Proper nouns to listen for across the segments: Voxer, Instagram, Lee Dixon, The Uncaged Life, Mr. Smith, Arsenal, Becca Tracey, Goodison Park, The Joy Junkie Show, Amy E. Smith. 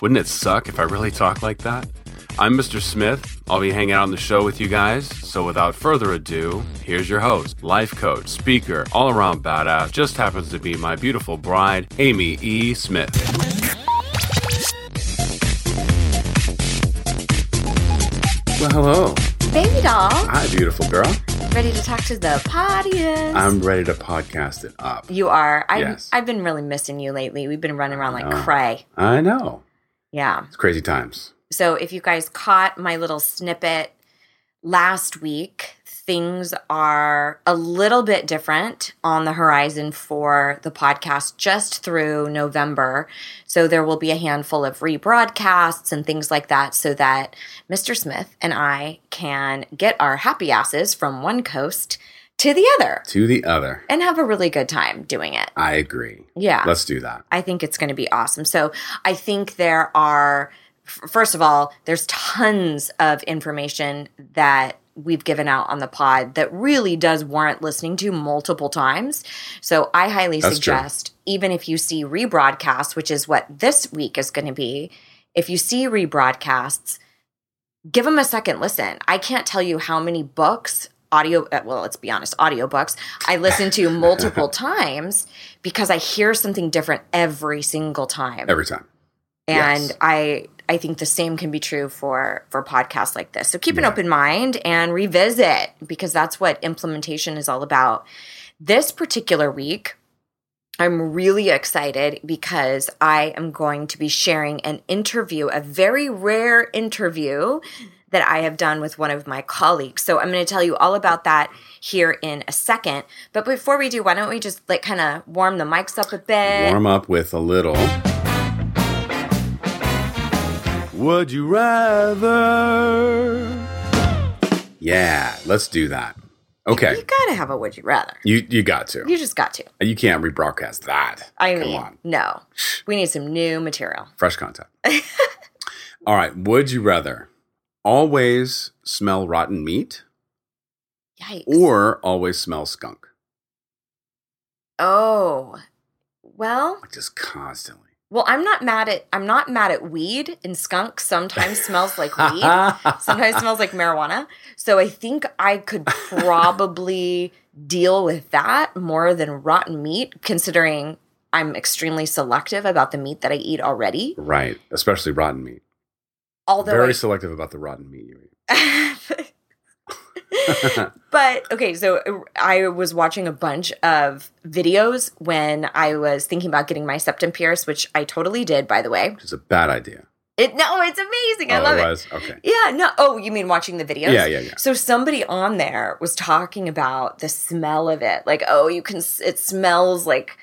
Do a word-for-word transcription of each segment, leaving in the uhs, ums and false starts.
Wouldn't it suck if I really talked like that? I'm Mister Smith. I'll be hanging out on the show with you guys. So without further ado, here's your host, life coach, speaker, all-around badass, just happens to be my beautiful bride, Amy E. Smith. Well, hello. Baby doll. Hi, beautiful girl. Ready to talk to the audience. I'm ready to podcast it up. You are? I've, yes. I've been really missing you lately. We've been running around like cray. I know. Yeah. It's crazy times. So if you guys caught my little snippet last week, things are a little bit different on the horizon for the podcast just through November. So there will be a handful of rebroadcasts and things like that so that Mister Smith and I can get our happy asses from one coast to the other. To the other. And have a really good time doing it. I agree. Yeah. Let's do that. I think it's going to be awesome. So I think there are, first of all, there's tons of information that we've given out on the pod that really does warrant listening to multiple times. So I highly That's suggest, true. Even if you see rebroadcasts, which is what this week is going to be, if you see rebroadcasts, give them a second listen. I can't tell you how many books, audio, well, let's be honest, audiobooks, I listen to multiple times because I hear something different every single time. Every time. And yes. I... I think the same can be true for, for podcasts like this. So keep yeah. an open mind and revisit, because that's what implementation is all about. This particular week, I'm really excited because I am going to be sharing an interview, a very rare interview that I have done with one of my colleagues. So I'm going to tell you all about that here in a second. But before we do, why don't we just like kind of warm the mics up a bit? Warm up with a little... Would you rather? Yeah, let's do that. Okay. You gotta have a would you rather. You you got to. You just got to. You can't rebroadcast that. I Come mean, on. No. We need some new material. Fresh content. All right. Would you rather always smell rotten meat? Yikes. Or always smell skunk? Oh, well. Just constantly. Well, I'm not mad at I'm not mad at weed, and skunk sometimes smells like weed, sometimes smells like marijuana. So I think I could probably deal with that more than rotten meat, considering I'm extremely selective about the meat that I eat already. Right, especially rotten meat. Although very I, selective about the rotten meat you eat. But, okay, so I was watching a bunch of videos when I was thinking about getting my septum pierced, which I totally did, by the way. Which is a bad idea. It No, it's amazing. Oh, I love it. Was? Okay. Yeah, no. Oh, you mean watching the videos? Yeah, yeah, yeah. So somebody on there was talking about the smell of it. Like, oh, you can, it smells like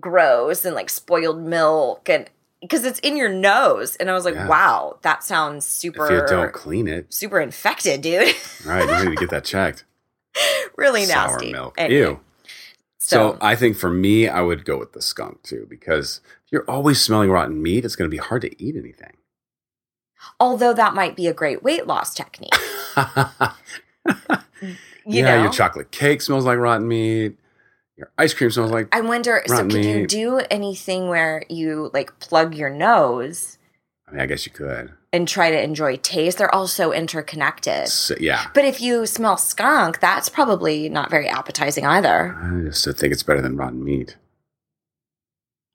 gross and like spoiled milk and. Because it's in your nose. And I was like, yeah. wow, that sounds super... If you don't clean it. Super infected, dude. All right, you need to get that checked. Really nasty. Sour milk. Anyway. Ew. So, so I think for me, I would go with the skunk, too. Because if you're always smelling rotten meat, it's going to be hard to eat anything. Although that might be a great weight loss technique. you yeah, know? Your chocolate cake smells like rotten meat. Your ice cream smells like I wonder, so can meat. You do anything where you, like, plug your nose? I mean, I guess you could. And try to enjoy taste. They're all so interconnected. So, yeah. But if you smell skunk, that's probably not very appetizing either. I just think it's better than rotten meat.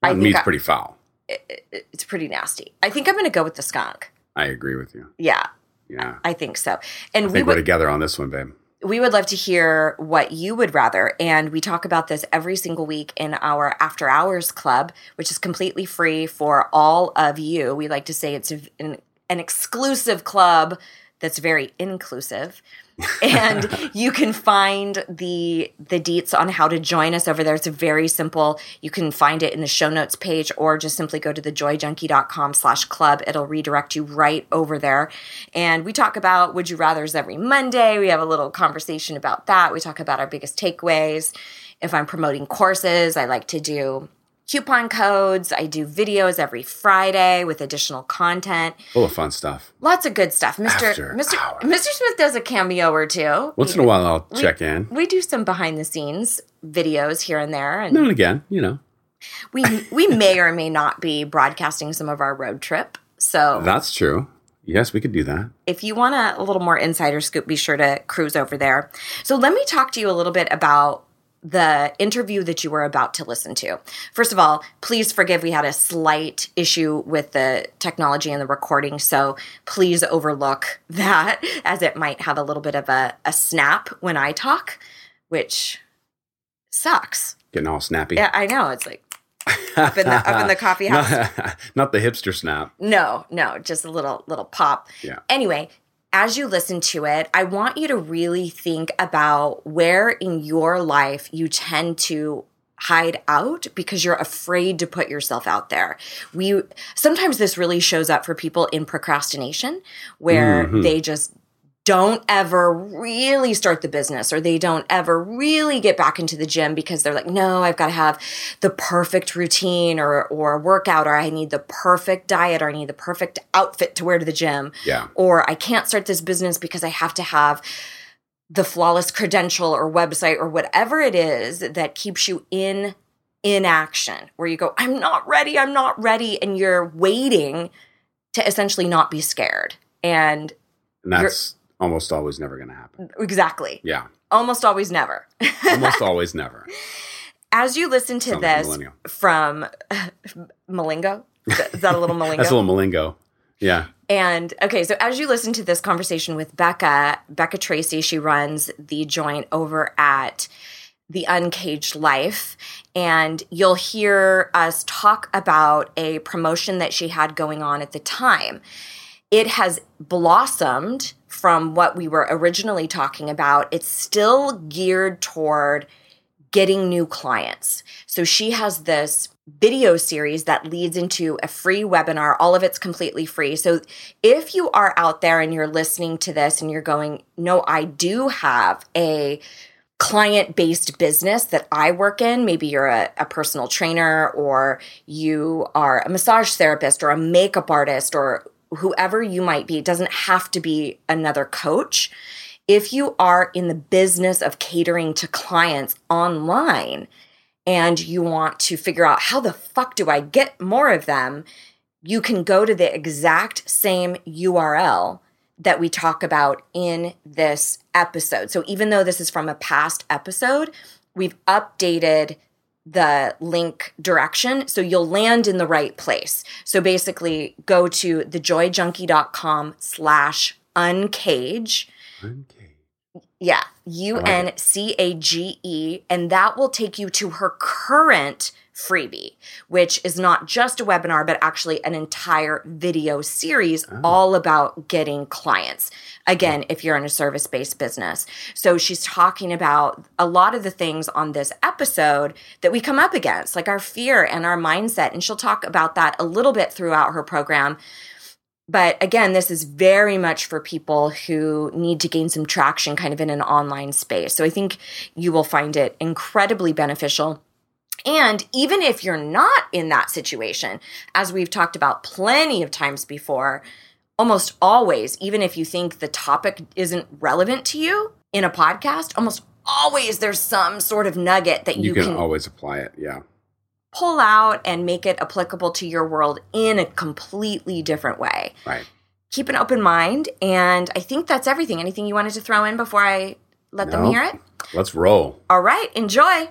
Rotten I think meat's I, pretty foul. It, it, it's pretty nasty. I think I'm going to go with the skunk. I agree with you. Yeah. Yeah. I think so. And I think we we're would, together on this one, babe. We would love to hear what you would rather, and we talk about this every single week in our After Hours Club, which is completely free for all of you. We like to say it's an, an exclusive club that's very inclusive. And you can find the the deets on how to join us over there. It's very simple. You can find it in the show notes page, or just simply go to the joy junkie dot com slash club. It'll redirect you right over there. And we talk about Would You Rathers every Monday. We have a little conversation about that. We talk about our biggest takeaways. If I'm promoting courses, I like to do coupon codes. I do videos every Friday with additional content. Full of fun stuff. Lots of good stuff. Mister Mister Mister Smith does a cameo or two. Once in a while, I'll we, check in. We do some behind-the-scenes videos here and there. And now and again, you know. We we may or may not be broadcasting some of our road trip. So that's true. Yes, we could do that. If you want a, a little more insider scoop, be sure to cruise over there. So let me talk to you a little bit about the interview that you were about to listen to. First of all, please forgive. We had a slight issue with the technology and the recording, so please overlook that, as it might have a little bit of a, a snap when I talk, which sucks. Getting all snappy. Yeah, I know. It's like up in the, up in the coffee house. not, not the hipster snap. No, no, just a little little pop. Yeah. Anyway, as you listen to it, I want you to really think about where in your life you tend to hide out because you're afraid to put yourself out there. We sometimes this really shows up for people in procrastination, where mm-hmm. they just don't ever really start the business, or they don't ever really get back into the gym because they're like, no, I've got to have the perfect routine or or workout, or I need the perfect diet, or I need the perfect outfit to wear to the gym. Yeah. Or I can't start this business because I have to have the flawless credential or website or whatever it is that keeps you in inaction, where you go, I'm not ready, I'm not ready. And you're waiting to essentially not be scared. And, and that's... almost always never going to happen. Exactly. Yeah. Almost always never. Almost always never. As you listen to Sounds this like from uh, Malingo, is that a little Malingo? That's a little Malingo. Yeah. And okay, so as you listen to this conversation with Becca, Becca Tracey, she runs the joint over at The Uncaged Life, and you'll hear us talk about a promotion that she had going on at the time. It has blossomed from what we were originally talking about. It's still geared toward getting new clients. So she has this video series that leads into a free webinar. All of it's completely free. So if you are out there and you're listening to this and you're going, no, I do have a client-based business that I work in, maybe you're a, a personal trainer, or you are a massage therapist or a makeup artist, or whoever you might be, it doesn't have to be another coach. If you are in the business of catering to clients online and you want to figure out how the fuck do I get more of them, you can go to the exact same U R L that we talk about in this episode. So even though this is from a past episode, we've updated the link direction, so you'll land in the right place. So basically, go to the joy junkie dot com slash uncage. Uncage. Yeah, U N C A G E, and that will take you to her current freebie, which is not just a webinar, but actually an entire video series oh. all about getting clients. Again, if you're in a service-based business. So she's talking about a lot of the things on this episode that we come up against, like our fear and our mindset. And she'll talk about that a little bit throughout her program. But again, this is very much for people who need to gain some traction kind of in an online space. So I think you will find it incredibly beneficial. And even if you're not in that situation, as we've talked about plenty of times before, almost always, even if you think the topic isn't relevant to you in a podcast, almost always there's some sort of nugget that you, you can, can always apply it, yeah. pull out and make it applicable to your world in a completely different way. Right. Keep an open mind, and I think that's everything. Anything you wanted to throw in before I let no. them hear it? Let's roll. All right, enjoy.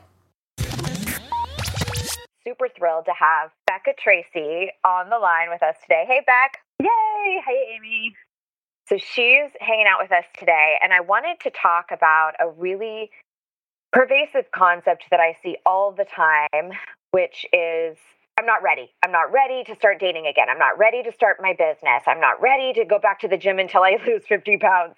Super thrilled to have Becca Tracey on the line with us today. Hey, Beck. Yay. Hey, Amy. So she's hanging out with us today, and I wanted to talk about a really pervasive concept that I see all the time, which is I'm not ready. I'm not ready to start dating again. I'm not ready to start my business. I'm not ready to go back to the gym until I lose fifty pounds.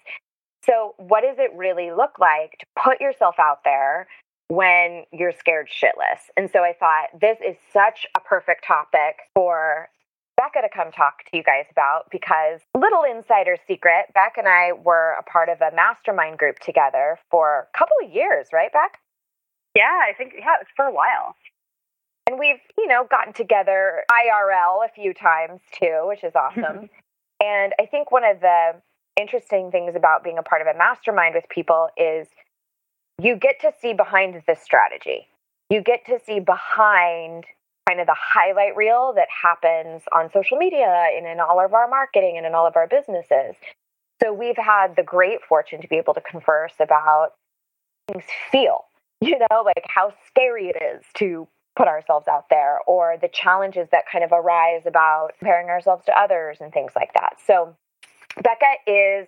So what does it really look like to put yourself out there when you're scared shitless? And so I thought this is such a perfect topic for Becca to come talk to you guys about, because little insider secret, Beck and I were a part of a mastermind group together for a couple of years, right, Beck? Yeah, I think, yeah, it was for a while. And we've, you know, gotten together I R L a few times too, which is awesome. And I think one of the interesting things about being a part of a mastermind with people is you get to see behind the strategy. You get to see behind kind of the highlight reel that happens on social media and in all of our marketing and in all of our businesses. So we've had the great fortune to be able to converse about things feel, you know, like how scary it is to put ourselves out there, or the challenges that kind of arise about comparing ourselves to others and things like that. So Becca is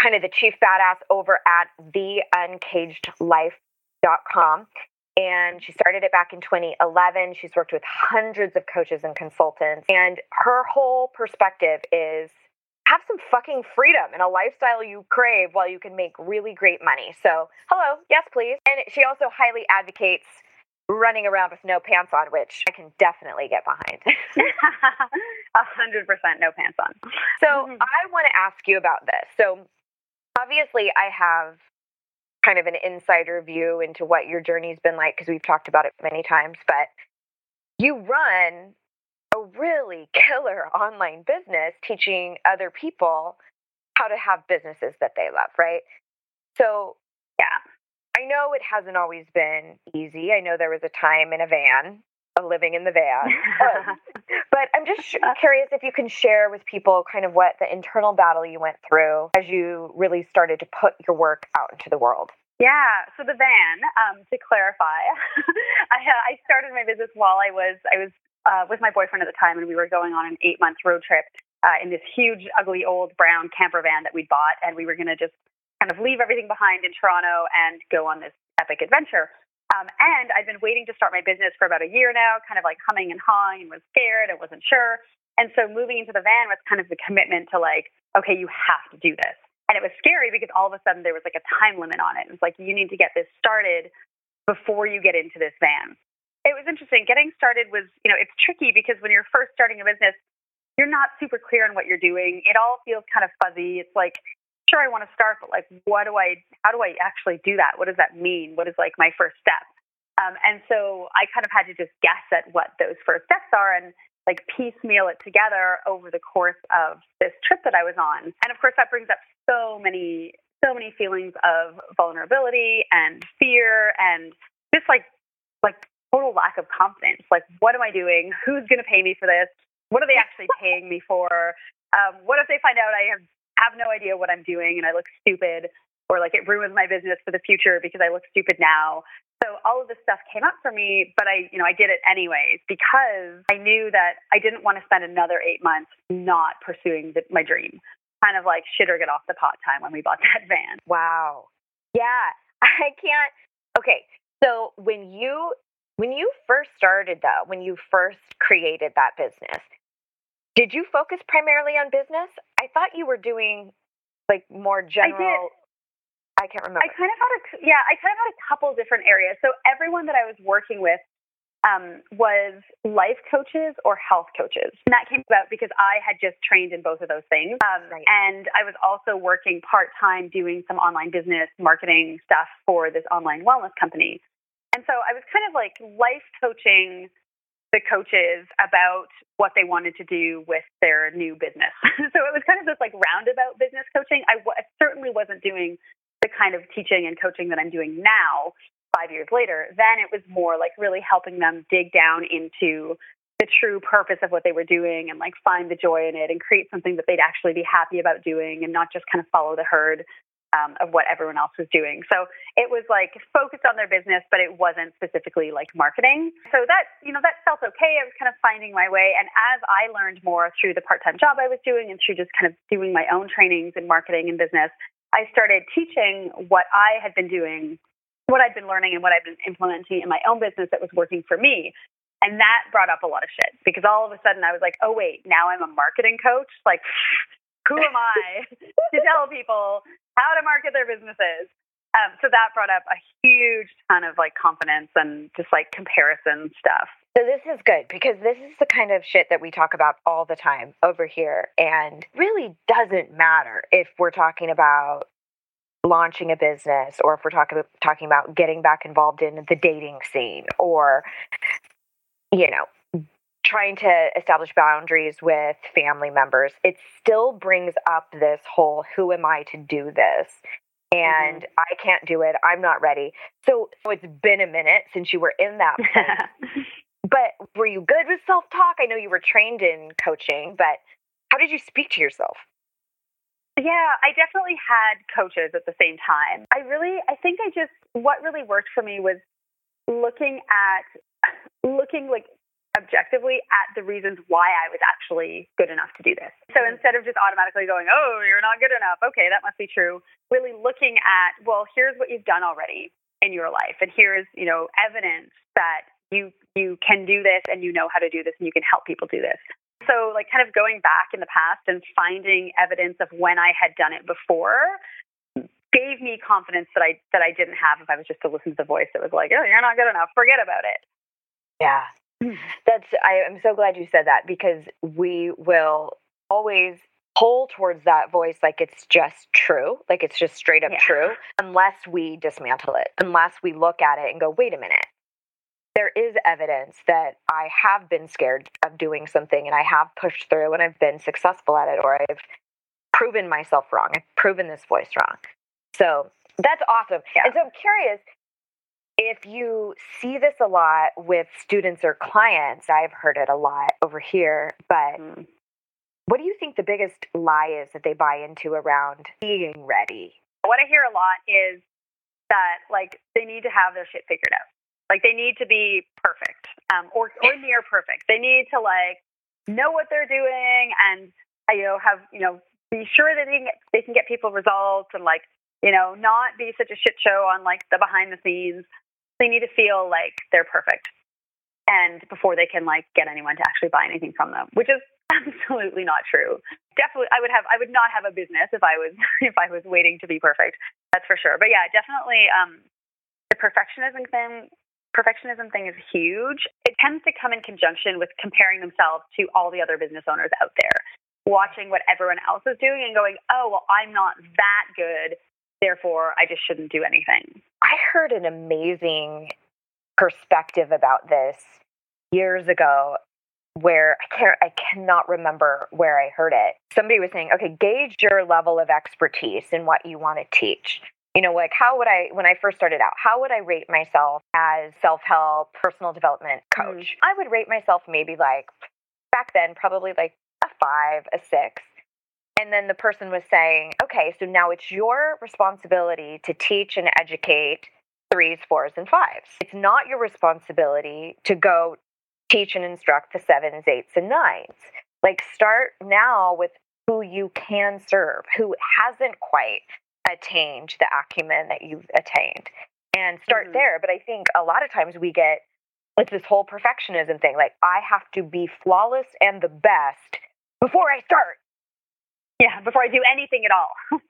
kind of the chief badass over at the uncaged life dot com. And she started it back in twenty eleven. She's worked with hundreds of coaches and consultants. And her whole perspective is have some fucking freedom and a lifestyle you crave while you can make really great money. So hello, yes, please. And she also highly advocates running around with no pants on, which I can definitely get behind. A hundred percent no pants on. So mm-hmm. I want to ask you about this. So obviously I have kind of an insider view into what your journey's been like, because we've talked about it many times, but you run a really killer online business teaching other people how to have businesses that they love, right? So yeah, I know it hasn't always been easy. I know there was a time in a van, a living in the van, um, but I'm just curious if you can share with people kind of what the internal battle you went through as you really started to put your work out into the world. Yeah. So the van, um, to clarify, I, I started my business while I was, I was uh, with my boyfriend at the time, and we were going on an eight month road trip uh, in this huge, ugly, old brown camper van that we bought. And we were going to just kind of leave everything behind in Toronto and go on this epic adventure. Um, and I'd been waiting to start my business for about a year now, kind of like humming and hawing, and was scared. I wasn't sure. And so moving into the van was kind of the commitment to like, okay, you have to do this. And it was scary because all of a sudden there was like a time limit on it. It was like, you need to get this started before you get into this van. It was interesting. Getting started was, you know, it's tricky because when you're first starting a business, you're not super clear on what you're doing. It all feels kind of fuzzy. It's like, sure, I want to start, but like, what do I, how do I actually do that? What does that mean? What is like my first step? Um, and so I kind of had to just guess at what those first steps are and like piecemeal it together over the course of this trip that I was on. And of course that brings up so many, so many feelings of vulnerability and fear and just like, like total lack of confidence. Like, what am I doing? Who's going to pay me for this? What are they actually paying me for? Um, what if they find out I have have no idea what I'm doing and I look stupid, or like it ruins my business for the future because I look stupid now. So all of this stuff came up for me, but I, you know, I did it anyways because I knew that I didn't want to spend another eight months not pursuing the, my dream. Kind of like shit or get off the pot time when we bought that van. Wow. Yeah. I can't. Okay. So when you, when you first started though, when you first created that business, did you focus primarily on business? I thought you were doing like more general. I did. I can't remember. I kind of had a yeah. I kind of had a couple different areas. So everyone that I was working with um, was life coaches or health coaches, and that came about because I had just trained in both of those things, um, right. And I was also working part time doing some online business marketing stuff for this online wellness company, and so I was kind of like life coaching the coaches about what they wanted to do with their new business. So it was kind of this like roundabout business coaching. I, w- I certainly wasn't doing the kind of teaching and coaching that I'm doing now, five years later. Then it was more like really helping them dig down into the true purpose of what they were doing and like find the joy in it and create something that they'd actually be happy about doing and not just kind of follow the herd um, of what everyone else was doing. So it was like focused on their business, but it wasn't specifically like marketing. So that, you know, that felt okay. I was kind of finding my way. And as I learned more through the part-time job I was doing and through just kind of doing my own trainings in marketing and business, I started teaching what I had been doing, what I'd been learning and what I'd been implementing in my own business that was working for me. And that brought up a lot of shit, because all of a sudden I was like, oh, wait, now I'm a marketing coach? Like, who am I to tell people how to market their businesses? Um, so that brought up a huge ton of, like, confidence and just, like, comparison stuff. So this is good, because this is the kind of shit that we talk about all the time over here, and really doesn't matter if we're talking about launching a business, or if we're talking talking about getting back involved in the dating scene, or, you know, trying to establish boundaries with family members. It still brings up this whole, who am I to do this? And mm-hmm. I can't do it. I'm not ready. So, so it's been a minute since you were in that place. But were you good with self-talk? I know you were trained in coaching, but how did you speak to yourself? Yeah, I definitely had coaches at the same time. I really, I think I just, what really worked for me was looking at, looking like objectively at the reasons why I was actually good enough to do this. So instead of just automatically going, oh, you're not good enough. Okay, that must be true. Really looking at, well, here's what you've done already in your life. And here's, you know, evidence that you you can do this, and you know how to do this, and you can help people do this. So like kind of going back in the past and finding evidence of when I had done it before gave me confidence that I that I didn't have if I was just to listen to the voice that was like, oh, you're not good enough, forget about it. Yeah. That's I, I'm so glad you said that, because we will always pull towards that voice like it's just true, like it's just straight up yeah. true, unless we dismantle it, unless we look at it and go, wait a minute. There is evidence that I have been scared of doing something, and I have pushed through, and I've been successful at it, or I've proven myself wrong. I've proven this voice wrong. So that's awesome. Yeah. And so I'm curious if you see this a lot with students or clients. I've heard it a lot over here, but mm. what do you think the biggest lie is that they buy into around being ready? What I hear a lot is that, like, they need to have their shit figured out. Like, they need to be perfect, um, or, or near perfect. They need to, like, know what they're doing, and, you know, have, you know, be sure that they can, get, they can get people results, and, like, you know, not be such a shit show on, like, the behind the scenes. They need to feel like they're perfect, and before they can, like, get anyone to actually buy anything from them, which is absolutely not true. Definitely, I would have, I would not have a business if I was if I was waiting to be perfect. That's for sure. But yeah, definitely, um, the perfectionism thing. Perfectionism thing is huge. It tends to come in conjunction with comparing themselves to all the other business owners out there, watching what everyone else is doing and going, oh, well, I'm not that good, therefore I just shouldn't do anything. I heard an amazing perspective about this years ago where I can't, I cannot remember where I heard it. Somebody was saying, okay, gauge your level of expertise in what you want to teach. You know, like, how would I, when I first started out, how would I rate myself as self-help, personal development coach? Mm. I would rate myself maybe like, back then, probably like a five, a six. And then the person was saying, okay, so now it's your responsibility to teach and educate threes, fours, and fives. It's not your responsibility to go teach and instruct the sevens, eights, and nines. Like, start now with who you can serve, who hasn't quite attained the acumen that you've attained, and start mm-hmm. there. But I think a lot of times we get, it's this whole perfectionism thing. Like, I have to be flawless and the best before I start. Yeah. Before I do anything at all.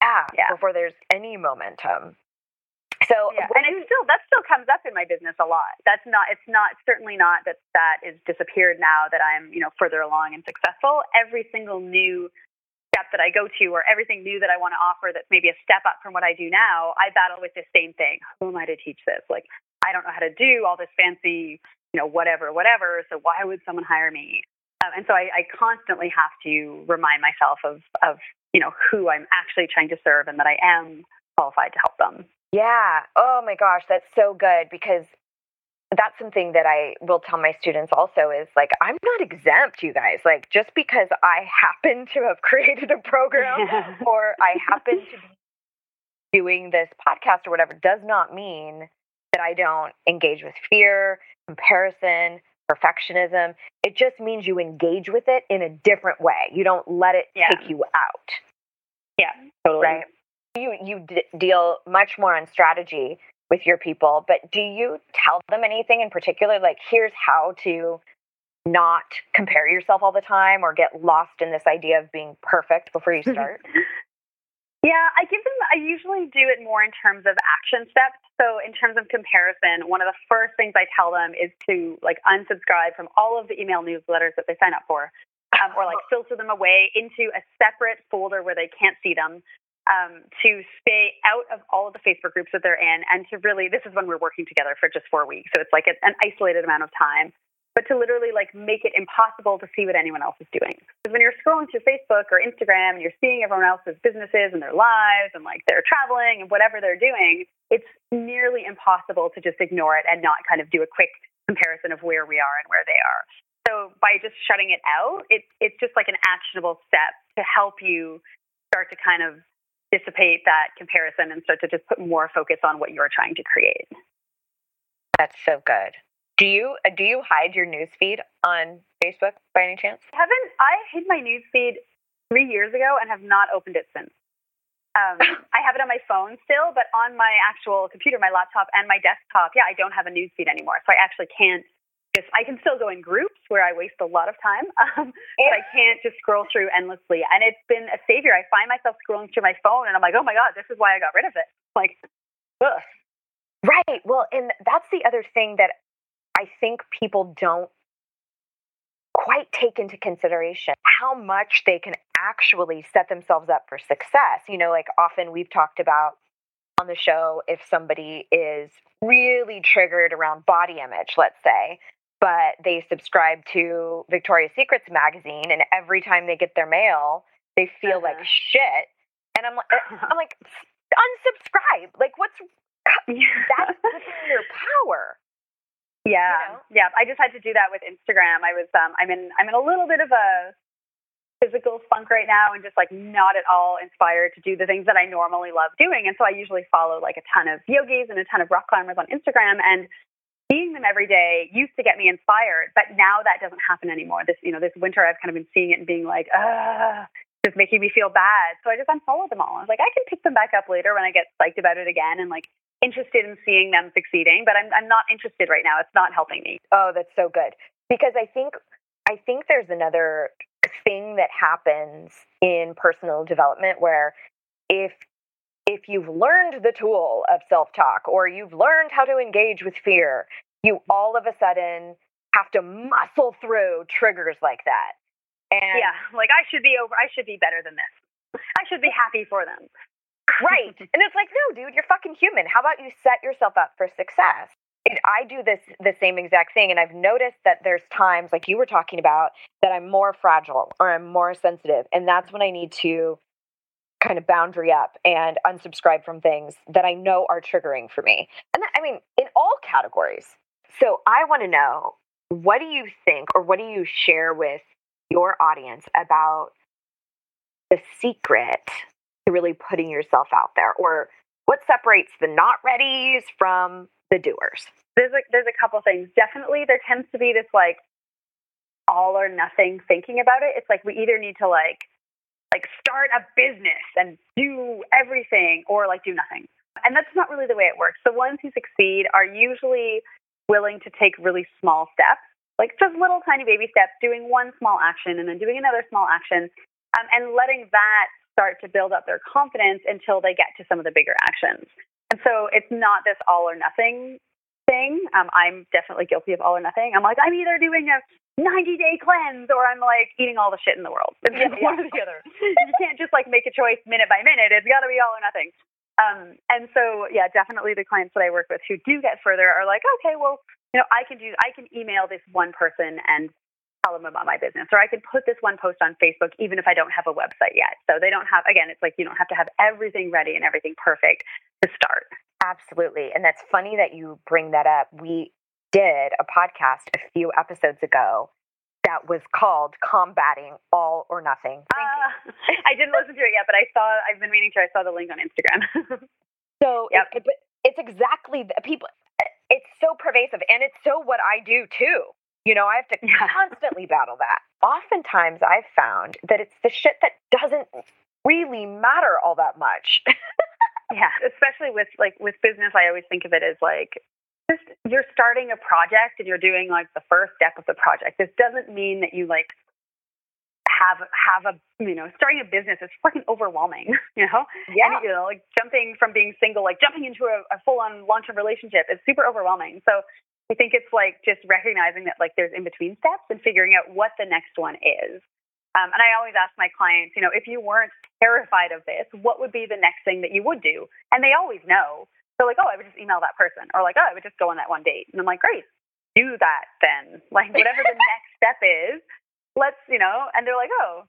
yeah, yeah. Before there's any momentum. So, yeah. and you, it still, that still comes up in my business a lot. That's not, it's not, certainly not that that is disappeared now that I'm, you know, further along and successful. Every single new step that I go to, or everything new that I want to offer that's maybe a step up from what I do now, I battle with this same thing. Who am I to teach this? Like, I don't know how to do all this fancy, you know, whatever, whatever. So why would someone hire me? Um, and so I, I constantly have to remind myself of, of, you know, who I'm actually trying to serve, and that I am qualified to help them. Yeah. Oh my gosh. That's so good, because that's something that I will tell my students also is, like, I'm not exempt, you guys. Like, just because I happen to have created a program yeah. or I happen to be doing this podcast or whatever does not mean that I don't engage with fear, comparison, perfectionism. It just means you engage with it in a different way. You don't let it yeah. take you out. Yeah, totally. Right? You, you d- deal much more on strategy with your people, but do you tell them anything in particular? Like, here's how to not compare yourself all the time or get lost in this idea of being perfect before you start? Yeah, I give them, I usually do it more in terms of action steps. So in terms of comparison, one of the first things I tell them is to like unsubscribe from all of the email newsletters that they sign up for, um, or like filter them away into a separate folder where they can't see them, um, to stay out of all of the Facebook groups that they're in. And to really, this is when we're working together for just four weeks. So it's like an isolated amount of time, but to literally like make it impossible to see what anyone else is doing. Because when you're scrolling through Facebook or Instagram and you're seeing everyone else's businesses and their lives and like they're traveling and whatever they're doing, it's nearly impossible to just ignore it and not kind of do a quick comparison of where we are and where they are. So by just shutting it out, it, it's just like an actionable step to help you start to kind of dissipate that comparison and start to just put more focus on what you're trying to create. That's so good. Do you do you hide your newsfeed on Facebook by any chance? I haven't. I hid my newsfeed three years ago and have not opened it since. Um, I have it on my phone still, but on my actual computer, my laptop and my desktop, yeah, I don't have a newsfeed anymore. So I actually can't just, I can still go in groups where I waste a lot of time, um, but I can't just scroll through endlessly. And it's been a savior. I find myself scrolling through my phone and I'm like, oh my God, this is why I got rid of it. Like, ugh. Right. Well, and that's the other thing that I think people don't quite take into consideration how much they can actually set themselves up for success. You know, like often we've talked about on the show, if somebody is really triggered around body image, let's say, but they subscribe to Victoria's Secrets magazine and every time they get their mail, they feel uh-huh. like shit. And I'm like, I'm like, unsubscribe. Like what's, that's within your power. Yeah. You know? Yeah. I just had to do that with Instagram. I was, um, I'm in, I'm in a little bit of a physical funk right now and just like not at all inspired to do the things that I normally love doing. And so I usually follow like a ton of yogis and a ton of rock climbers on Instagram, and seeing them every day used to get me inspired, but now that doesn't happen anymore. This, you know, this winter I've kind of been seeing it and being like, ah, just making me feel bad. So I just unfollowed them all. I was like, I can pick them back up later when I get psyched about it again and like interested in seeing them succeeding, but I'm I'm not interested right now. It's not helping me. Oh, that's so good. Because I think I think there's another thing that happens in personal development where if if you've learned the tool of self-talk or you've learned how to engage with fear, you all of a sudden have to muscle through triggers like that. And yeah, like I should be over I should be better than this. I should be happy for them. Right. And it's like, no, dude, you're fucking human. How about you set yourself up for success? And I do this the same exact thing. And I've noticed that there's times, like you were talking about, that I'm more fragile or I'm more sensitive. And that's when I need to kind of boundary up and unsubscribe from things that I know are triggering for me. And that, I mean, in all categories. So I want to know, what do you think or what do you share with your audience about the secret to really putting yourself out there, or what separates the not readies from the doers? There's a, there's a couple things. Definitely there tends to be this like all or nothing thinking about it. It's like, we either need to like, like start a business and do everything or like do nothing. And that's not really the way it works. The ones who succeed are usually willing to take really small steps, like just little tiny baby steps, doing one small action and then doing another small action, um, and letting that start to build up their confidence until they get to some of the bigger actions. And so it's not this all or nothing thing. Um, I'm definitely guilty of all or nothing. I'm like, I'm either doing a ninety day cleanse or I'm like eating all the shit in the world. It's yeah, one yeah. or the other. You can't just like make a choice minute by minute. It's got to be all or nothing. Um, and so, yeah, definitely the clients that I work with who do get further are like, okay, well, you know, I can do, I can email this one person and tell them about my business, or I could put this one post on Facebook, even if I don't have a website yet. So they don't have, again, it's like, you don't have to have everything ready and everything perfect to start. Absolutely. And that's funny that you bring that up. We did a podcast a few episodes ago that was called Combating All or Nothing Thinking. Uh, I didn't listen to it yet, but I saw, I've been meaning to, I saw the link on Instagram. So yep. it, it, it's exactly the people, it's so pervasive and it's so what I do too. You know, I have to yeah. constantly battle that. Oftentimes I've found that it's the shit that doesn't really matter all that much. Yeah, especially with like with business, I always think of it as like, just you're starting a project and you're doing like the first step of the project. This doesn't mean that you like have have a, you know, starting a business is fucking overwhelming, you know? Yeah. And, you know, like jumping from being single, like jumping into a, a full-on long-term relationship is super overwhelming. So I think it's like just recognizing that like there's in-between steps and figuring out what the next one is. Um, and I always ask my clients, you know, if you weren't terrified of this, what would be the next thing that you would do? And they always know. So like, oh, I would just email that person, or like, oh, I would just go on that one date. And I'm like, great, do that then. Like whatever the next step is, let's, you know, and they're like, oh,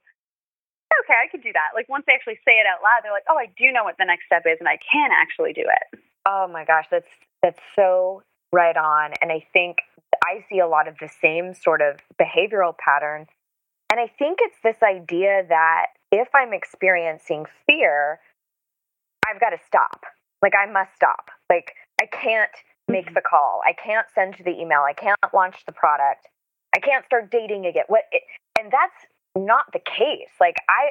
okay, I could do that. Like once they actually say it out loud, they're like, oh, I do know what the next step is and I can actually do it. Oh my gosh, that's that's so right on. And I think I see a lot of the same sort of behavioral pattern. And I think it's this idea that if I'm experiencing fear, I've got to stop. Like, I must stop. Like, I can't make the call. I can't send the email. I can't launch the product. I can't start dating again. What? It, and that's not the case. Like, I,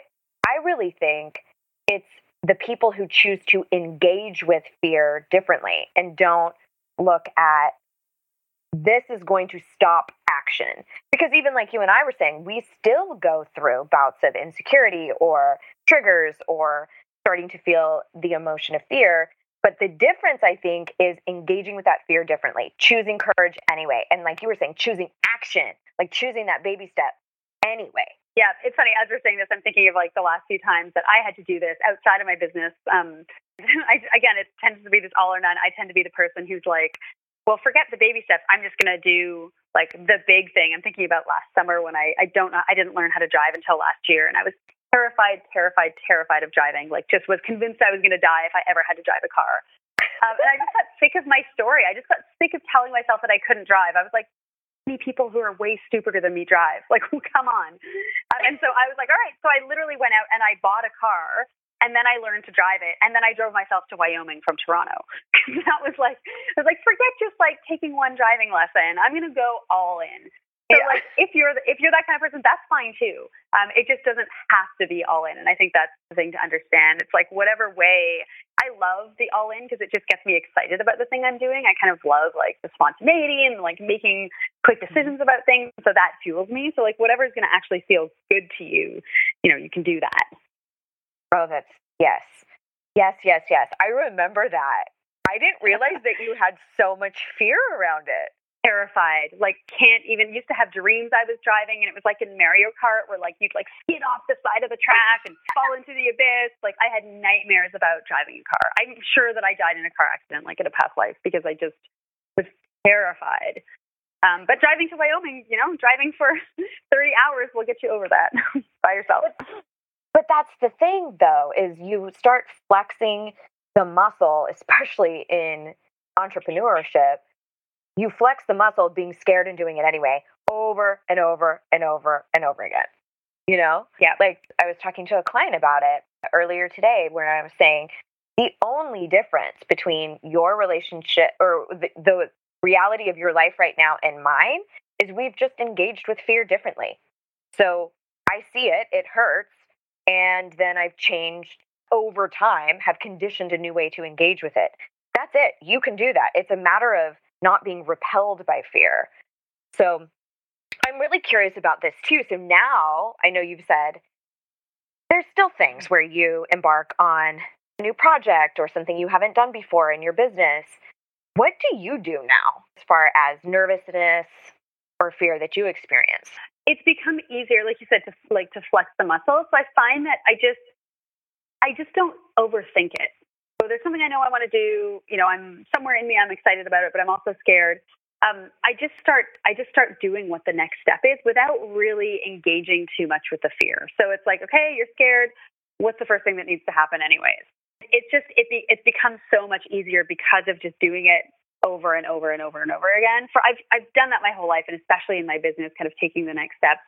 I really think it's the people who choose to engage with fear differently and don't look at this is going to stop action. Because even like you and I were saying, we still go through bouts of insecurity or triggers or starting to feel the emotion of fear. But the difference, I think, is engaging with that fear differently, choosing courage anyway. And like you were saying, choosing action, like choosing that baby step anyway. Yeah, it's funny. As we're saying this, I'm thinking of like the last few times that I had to do this outside of my business. Um, I, again, it tends to be this all or none. I tend to be the person who's like, well, forget the baby steps. I'm just going to do like the big thing. I'm thinking about last summer when I, I don't I didn't learn how to drive until last year. And I was terrified, terrified, terrified of driving, like just was convinced I was going to die if I ever had to drive a car. Um, and I just got sick of my story. I just got sick of telling myself that I couldn't drive. I was like, many people who are way stupider than me drive. Like, come on. Um, and so I was like, all right. So I literally went out and I bought a car. And then I learned to drive it. And then I drove myself to Wyoming from Toronto. That was like, I was like, forget just like taking one driving lesson. I'm going to go all in. So yeah. Like, if you're, if you're that kind of person, that's fine too. Um, it just doesn't have to be all in. And I think that's the thing to understand. It's like whatever way, I love the all in because it just gets me excited about the thing I'm doing. I kind of love like the spontaneity and like making quick decisions mm-hmm. about things. So that fuels me. So like whatever is going to actually feel good to you, you know, you can do that. Oh, that's, yes. Yes, yes, yes. I remember that. I didn't realize that you had so much fear around it. Terrified. Like, can't even, used to have dreams I was driving, and it was like in Mario Kart where, like, you'd, like, skid off the side of the track and fall into the abyss. Like, I had nightmares about driving a car. I'm sure that I died in a car accident, like, in a past life because I just was terrified. Um, but driving to Wyoming, you know, driving for thirty hours will get you over that by yourself. But that's the thing, though, is you start flexing the muscle, especially in entrepreneurship. You flex the muscle of being scared and doing it anyway over and over and over and over again, you know? Yeah. Like, I was talking to a client about it earlier today where I was saying the only difference between your relationship or the, the reality of your life right now and mine is we've just engaged with fear differently. So I see it. It hurts. And then I've changed over time, have conditioned a new way to engage with it. That's it. You can do that. It's a matter of not being repelled by fear. So I'm really curious about this too. So now I know you've said there's still things where you embark on a new project or something you haven't done before in your business. What do you do now as far as nervousness or fear that you experience? It's become easier, like you said, to like to flex the muscle. So I find that I just, I just don't overthink it. So there's something I know I want to do. You know, I'm somewhere in me, I'm excited about it, but I'm also scared. Um, I just start, I just start doing what the next step is without really engaging too much with the fear. So it's like, okay, you're scared. What's the first thing that needs to happen, anyways? It's just, it be, it's become so much easier because of just doing it over and over and over and over again. For I've I've done that my whole life, and especially in my business, kind of taking the next step.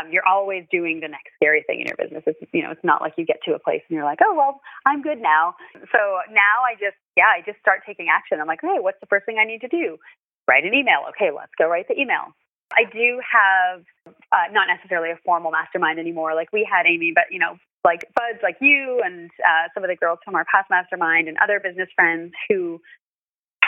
Um, you're always doing the next scary thing in your business. It's, you know, it's not like you get to a place and you're like, oh well, I'm good now. So now I just yeah, I just start taking action. I'm like, hey, what's the first thing I need to do? Write an email. Okay, let's go write the email. I do have uh, not necessarily a formal mastermind anymore, like we had, Amy, but you know, like buds like you and uh, some of the girls from our past mastermind and other business friends who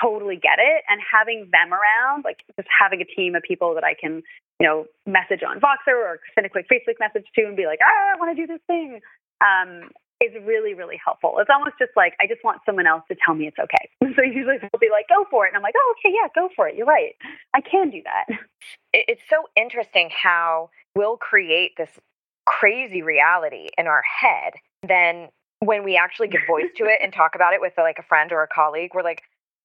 totally get it, and having them around, like just having a team of people that I can, you know, message on Voxer or send a quick Facebook message to and be like, ah, I want to do this thing, um, is really, really helpful. It's almost just like, I just want someone else to tell me it's okay. So usually they'll be like, go for it. And I'm like, oh, okay, yeah, go for it. You're right. I can do that. It's so interesting how we'll create this crazy reality in our head. Then when we actually give voice to it and talk about it with like a friend or a colleague, we're like,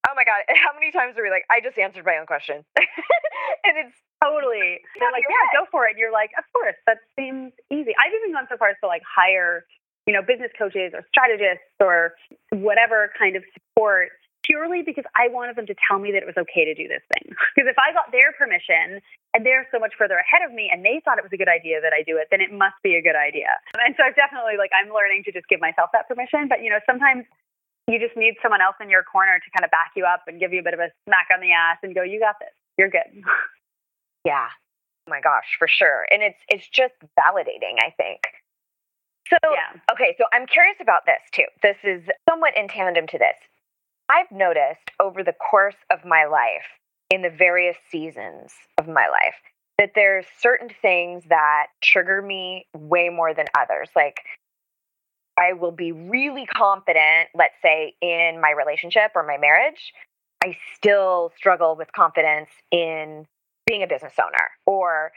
oh my God, how many times are we like, I just answered my own question. And it's totally, they're like, yeah, head. Go for it. And you're like, of course, that seems easy. I've even gone so far as to like hire, you know, business coaches or strategists or whatever kind of support purely because I wanted them to tell me that it was okay to do this thing. Because if I got their permission and they're so much further ahead of me and they thought it was a good idea that I do it, then it must be a good idea. And so I've definitely like, I'm learning to just give myself that permission. But, you know, sometimes you just need someone else in your corner to kind of back you up and give you a bit of a smack on the ass and go, you got this, you're good. Yeah. Oh my gosh, for sure. And it's, it's just validating, I think. So, yeah. Okay. So I'm curious about this too. This is somewhat in tandem to this. I've noticed over the course of my life, in the various seasons of my life, that there's certain things that trigger me way more than others. Like, I will be really confident, let's say, in my relationship or my marriage. I still struggle with confidence in being a business owner. Or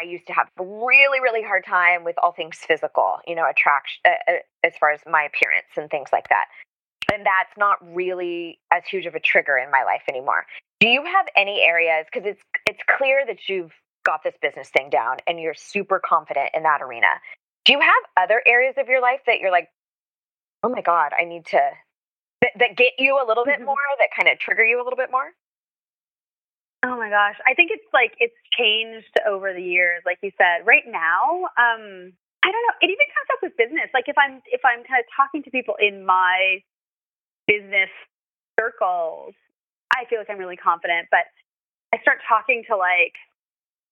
I used to have a really, really hard time with all things physical, you know, attraction, uh, as far as my appearance and things like that. And that's not really as huge of a trigger in my life anymore. Do you have any areas, because it's it's clear that you've got this business thing down and you're super confident in that arena. Do you have other areas of your life that you're like, oh my God, I need to, that, that get you a little bit more, that kind of trigger you a little bit more? Oh my gosh. I think it's like, it's changed over the years. Like you said, right now, um, I don't know. It even comes up with business. Like if I'm, if I'm kind of talking to people in my business circles, I feel like I'm really confident, but I start talking to like,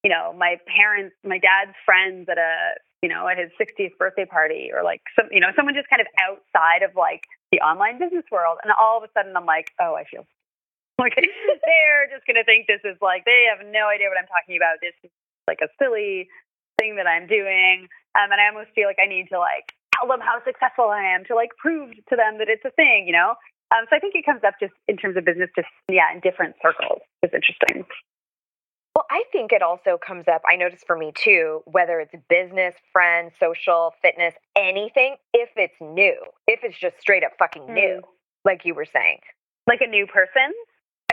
you know, my parents, my dad's friends at a, you know, at his sixtieth birthday party, or like some, you know, someone just kind of outside of like the online business world. And all of a sudden I'm like, oh, I feel like they're just going to think this is like, they have no idea what I'm talking about. This is like a silly thing that I'm doing. Um, and I almost feel like I need to like tell them how successful I am to like prove to them that it's a thing, you know? Um, so I think it comes up just in terms of business, just, yeah, in different circles. It's interesting. Well, I think it also comes up, I noticed for me too, whether it's business, friends, social, fitness, anything, if it's new, if it's just straight up fucking mm. new, like you were saying. Like a new person?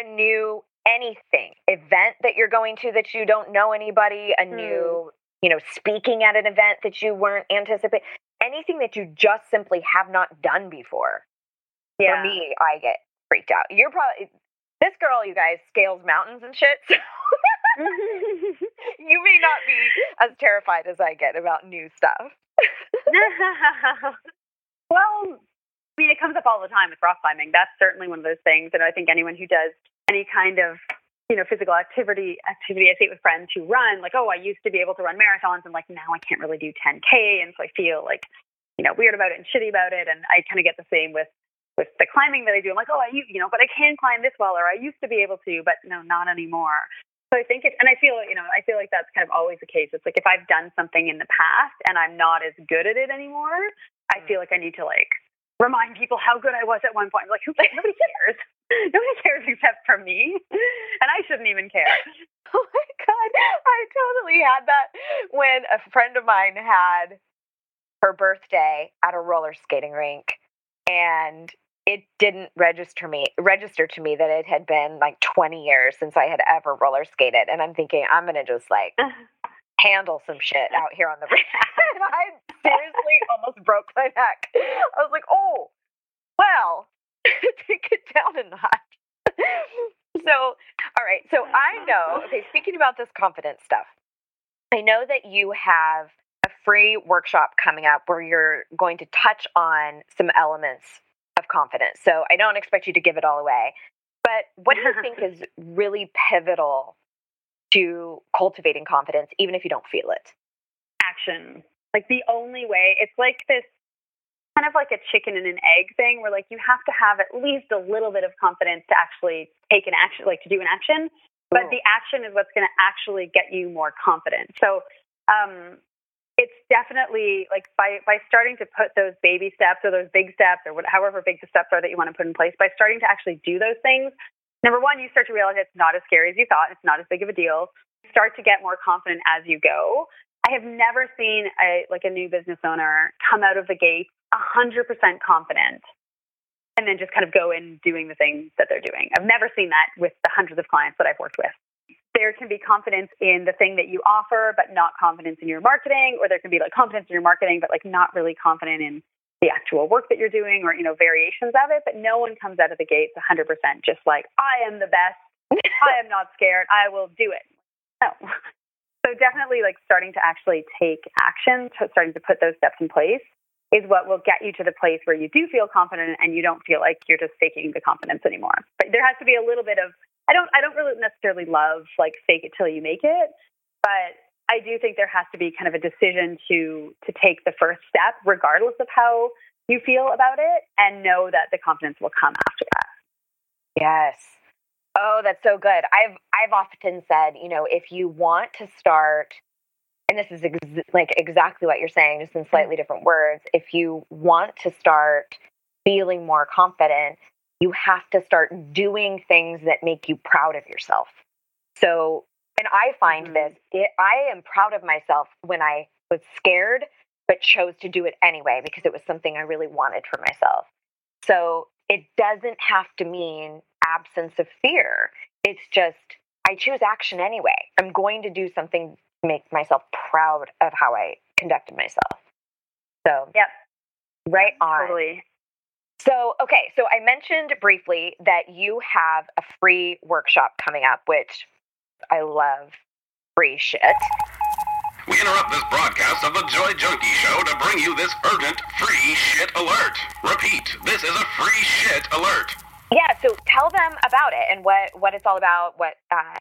A new anything, event that you're going to that you don't know anybody, a mm. new, you know, speaking at an event that you weren't anticipating, anything that you just simply have not done before. Yeah. For me, I get freaked out. You're probably, this girl, you guys, scales mountains and shit, so. You may not be as terrified as I get about new stuff. Well, I mean, it comes up all the time with rock climbing. That's certainly one of those things. And I think anyone who does any kind of, you know, physical activity, activity, I see it with friends who run, like, oh, I used to be able to run marathons and like now I can't really do ten K. And so I feel like, you know, weird about it and shitty about it. And I kind of get the same with with the climbing that I do. I'm like, oh, I, you know, but I can climb this well, or I used to be able to, but no, not anymore. So I think it, and I feel, you know, I feel like that's kind of always the case. It's like if I've done something in the past and I'm not as good at it anymore, I feel like I need to like remind people how good I was at one point. I'm like, who cares? Nobody cares. Nobody cares except for me. And I shouldn't even care. Oh my God. I totally had that when a friend of mine had her birthday at a roller skating rink, and it didn't register me, register to me that it had been like twenty years since I had ever roller skated. And I'm thinking, I'm going to just like handle some shit out here on the rink. And I seriously almost broke my neck. I was like, oh, well, take it down a notch. So, all right. So I know, okay, speaking about this confidence stuff, I know that you have a free workshop coming up where you're going to touch on some elements of confidence. So I don't expect you to give it all away, but what do you think is really pivotal to cultivating confidence, even if you don't feel it? Action. Like the only way, it's like this kind of like a chicken and an egg thing where like you have to have at least a little bit of confidence to actually take an action, like to do an action, but the action is what's going to actually get you more confident. So um, it's definitely like by, by starting to put those baby steps or those big steps or whatever, however big the steps are that you want to put in place, by starting to actually do those things, number one, you start to realize it's not as scary as you thought. It's not as big of a deal. You start to get more confident as you go. I have never seen a, like a new business owner come out of the gate one hundred percent confident and then just kind of go in doing the things that they're doing. I've never seen that with the hundreds of clients that I've worked with. There can be confidence in the thing that you offer, but not confidence in your marketing, or there can be like confidence in your marketing, but like not really confident in the actual work that you're doing or, you know, variations of it. But no one comes out of the gates one hundred percent just like, I am the best. I am not scared. I will do it. No. So definitely like starting to actually take action, to starting to put those steps in place is what will get you to the place where you do feel confident and you don't feel like you're just faking the confidence anymore. But there has to be a little bit of, I don't, I don't really necessarily love like fake it till you make it, but I do think there has to be kind of a decision to, to take the first step, regardless of how you feel about it, and know that the confidence will come after that. Yes. Oh, that's so good. I've I've often said, you know, if you want to start, and this is ex- like exactly what you're saying, just in slightly different words, if you want to start feeling more confident, you have to start doing things that make you proud of yourself. So, and I find mm-hmm. this, it, I am proud of myself when I was scared, but chose to do it anyway, because it was something I really wanted for myself. So it doesn't have to mean absence of fear. It's just, I choose action anyway. I'm going to do something to make myself proud of how I conducted myself. So, yep. Right on. Totally. So, okay. So I mentioned briefly that you have a free workshop coming up, which I love free shit. We interrupt this broadcast of The Joy Junkie Show to bring you this urgent free shit alert. Repeat, this is a free shit alert. Yeah, so tell them about it and what, what it's all about, what uh,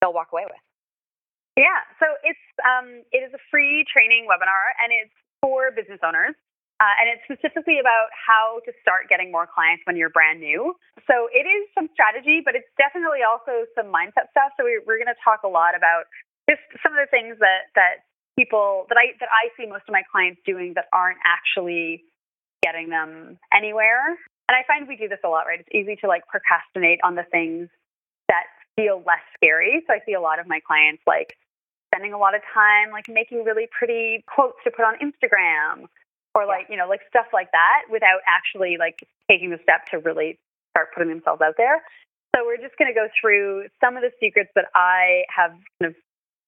they'll walk away with. Yeah, so it's um, it is a free training webinar, and it's for business owners, uh, and it's specifically about how to start getting more clients when you're brand new. So it is some strategy, but it's definitely also some mindset stuff. So we're, we're going to talk a lot about just some of the things that, that people that I that I see most of my clients doing that aren't actually getting them anywhere. And I find we do this a lot, right? It's easy to like procrastinate on the things that feel less scary. So I see a lot of my clients like spending a lot of time like making really pretty quotes to put on Instagram or like, yeah. you know, like stuff like that without actually like taking the step to really start putting themselves out there. So we're just going to go through some of the secrets that I have kind of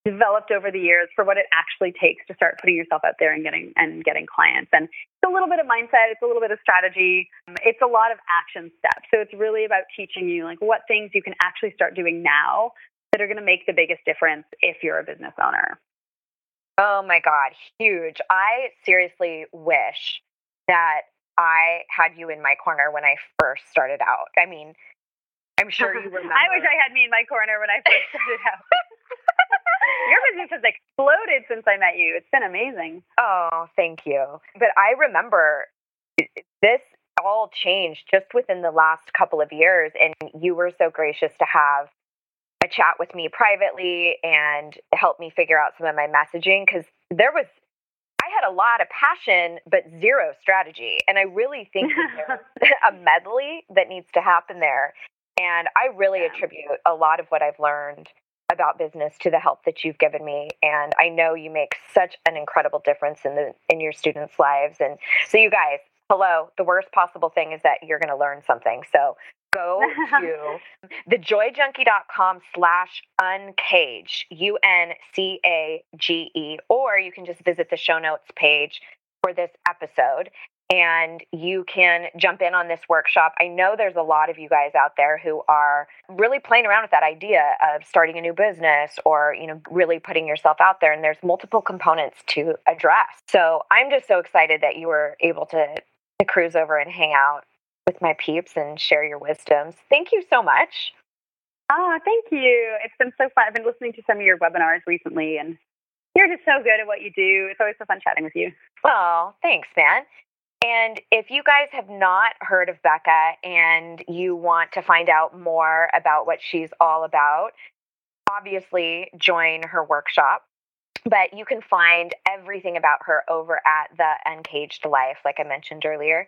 developed over the years for what it actually takes to start putting yourself out there and getting and getting clients. And it's a little bit of mindset. It's a little bit of strategy. It's a lot of action steps. So it's really about teaching you like what things you can actually start doing now that are going to make the biggest difference if you're a business owner. Oh my God, huge. I seriously wish that I had you in my corner when I first started out. I mean, I'm sure you remember. I wish I had me in my corner when I first started out. Your business has exploded since I met you. It's been amazing. Oh, thank you. But I remember this all changed just within the last couple of years. And you were so gracious to have a chat with me privately and help me figure out some of my messaging. Because there was, I had a lot of passion, but zero strategy. And I really think there's a medley that needs to happen there. And I really yeah. attribute a lot of what I've learned about business to the help that you've given me. And I know you make such an incredible difference in the in your students' lives. And so you guys, hello, the worst possible thing is that you're going to learn something. So go to thejoyjunkie.com slash uncage, U N C A G E, or you can just visit the show notes page for this episode. And you can jump in on this workshop. I know there's a lot of you guys out there who are really playing around with that idea of starting a new business or, you know, really putting yourself out there. And there's multiple components to address. So I'm just so excited that you were able to, to cruise over and hang out with my peeps and share your wisdoms. Thank you so much. Oh, thank you. It's been so fun. I've been listening to some of your webinars recently and You're just so good at what you do. It's always so fun chatting with you. Well, thanks, man. And if you guys have not heard of Becca and you want to find out more about what she's all about, obviously join her workshop. But you can find everything about her over at The Uncaged Life, like I mentioned earlier.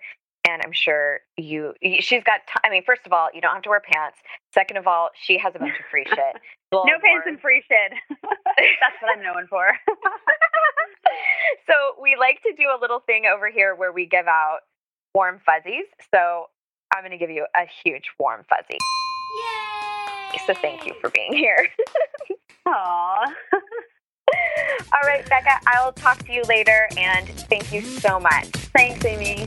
And I'm sure you, she's got, t- I mean, first of all, you don't have to wear pants. Second of all, she has a bunch of free shit. No pants and free shit. That's what I'm known for. So we like to do a little thing over here where we give out warm fuzzies. So I'm going to give you a huge warm fuzzy. Yay! So thank you for being here. Aw. All right, Becca, I'll talk to you later, and thank you so much. Thanks, Amy.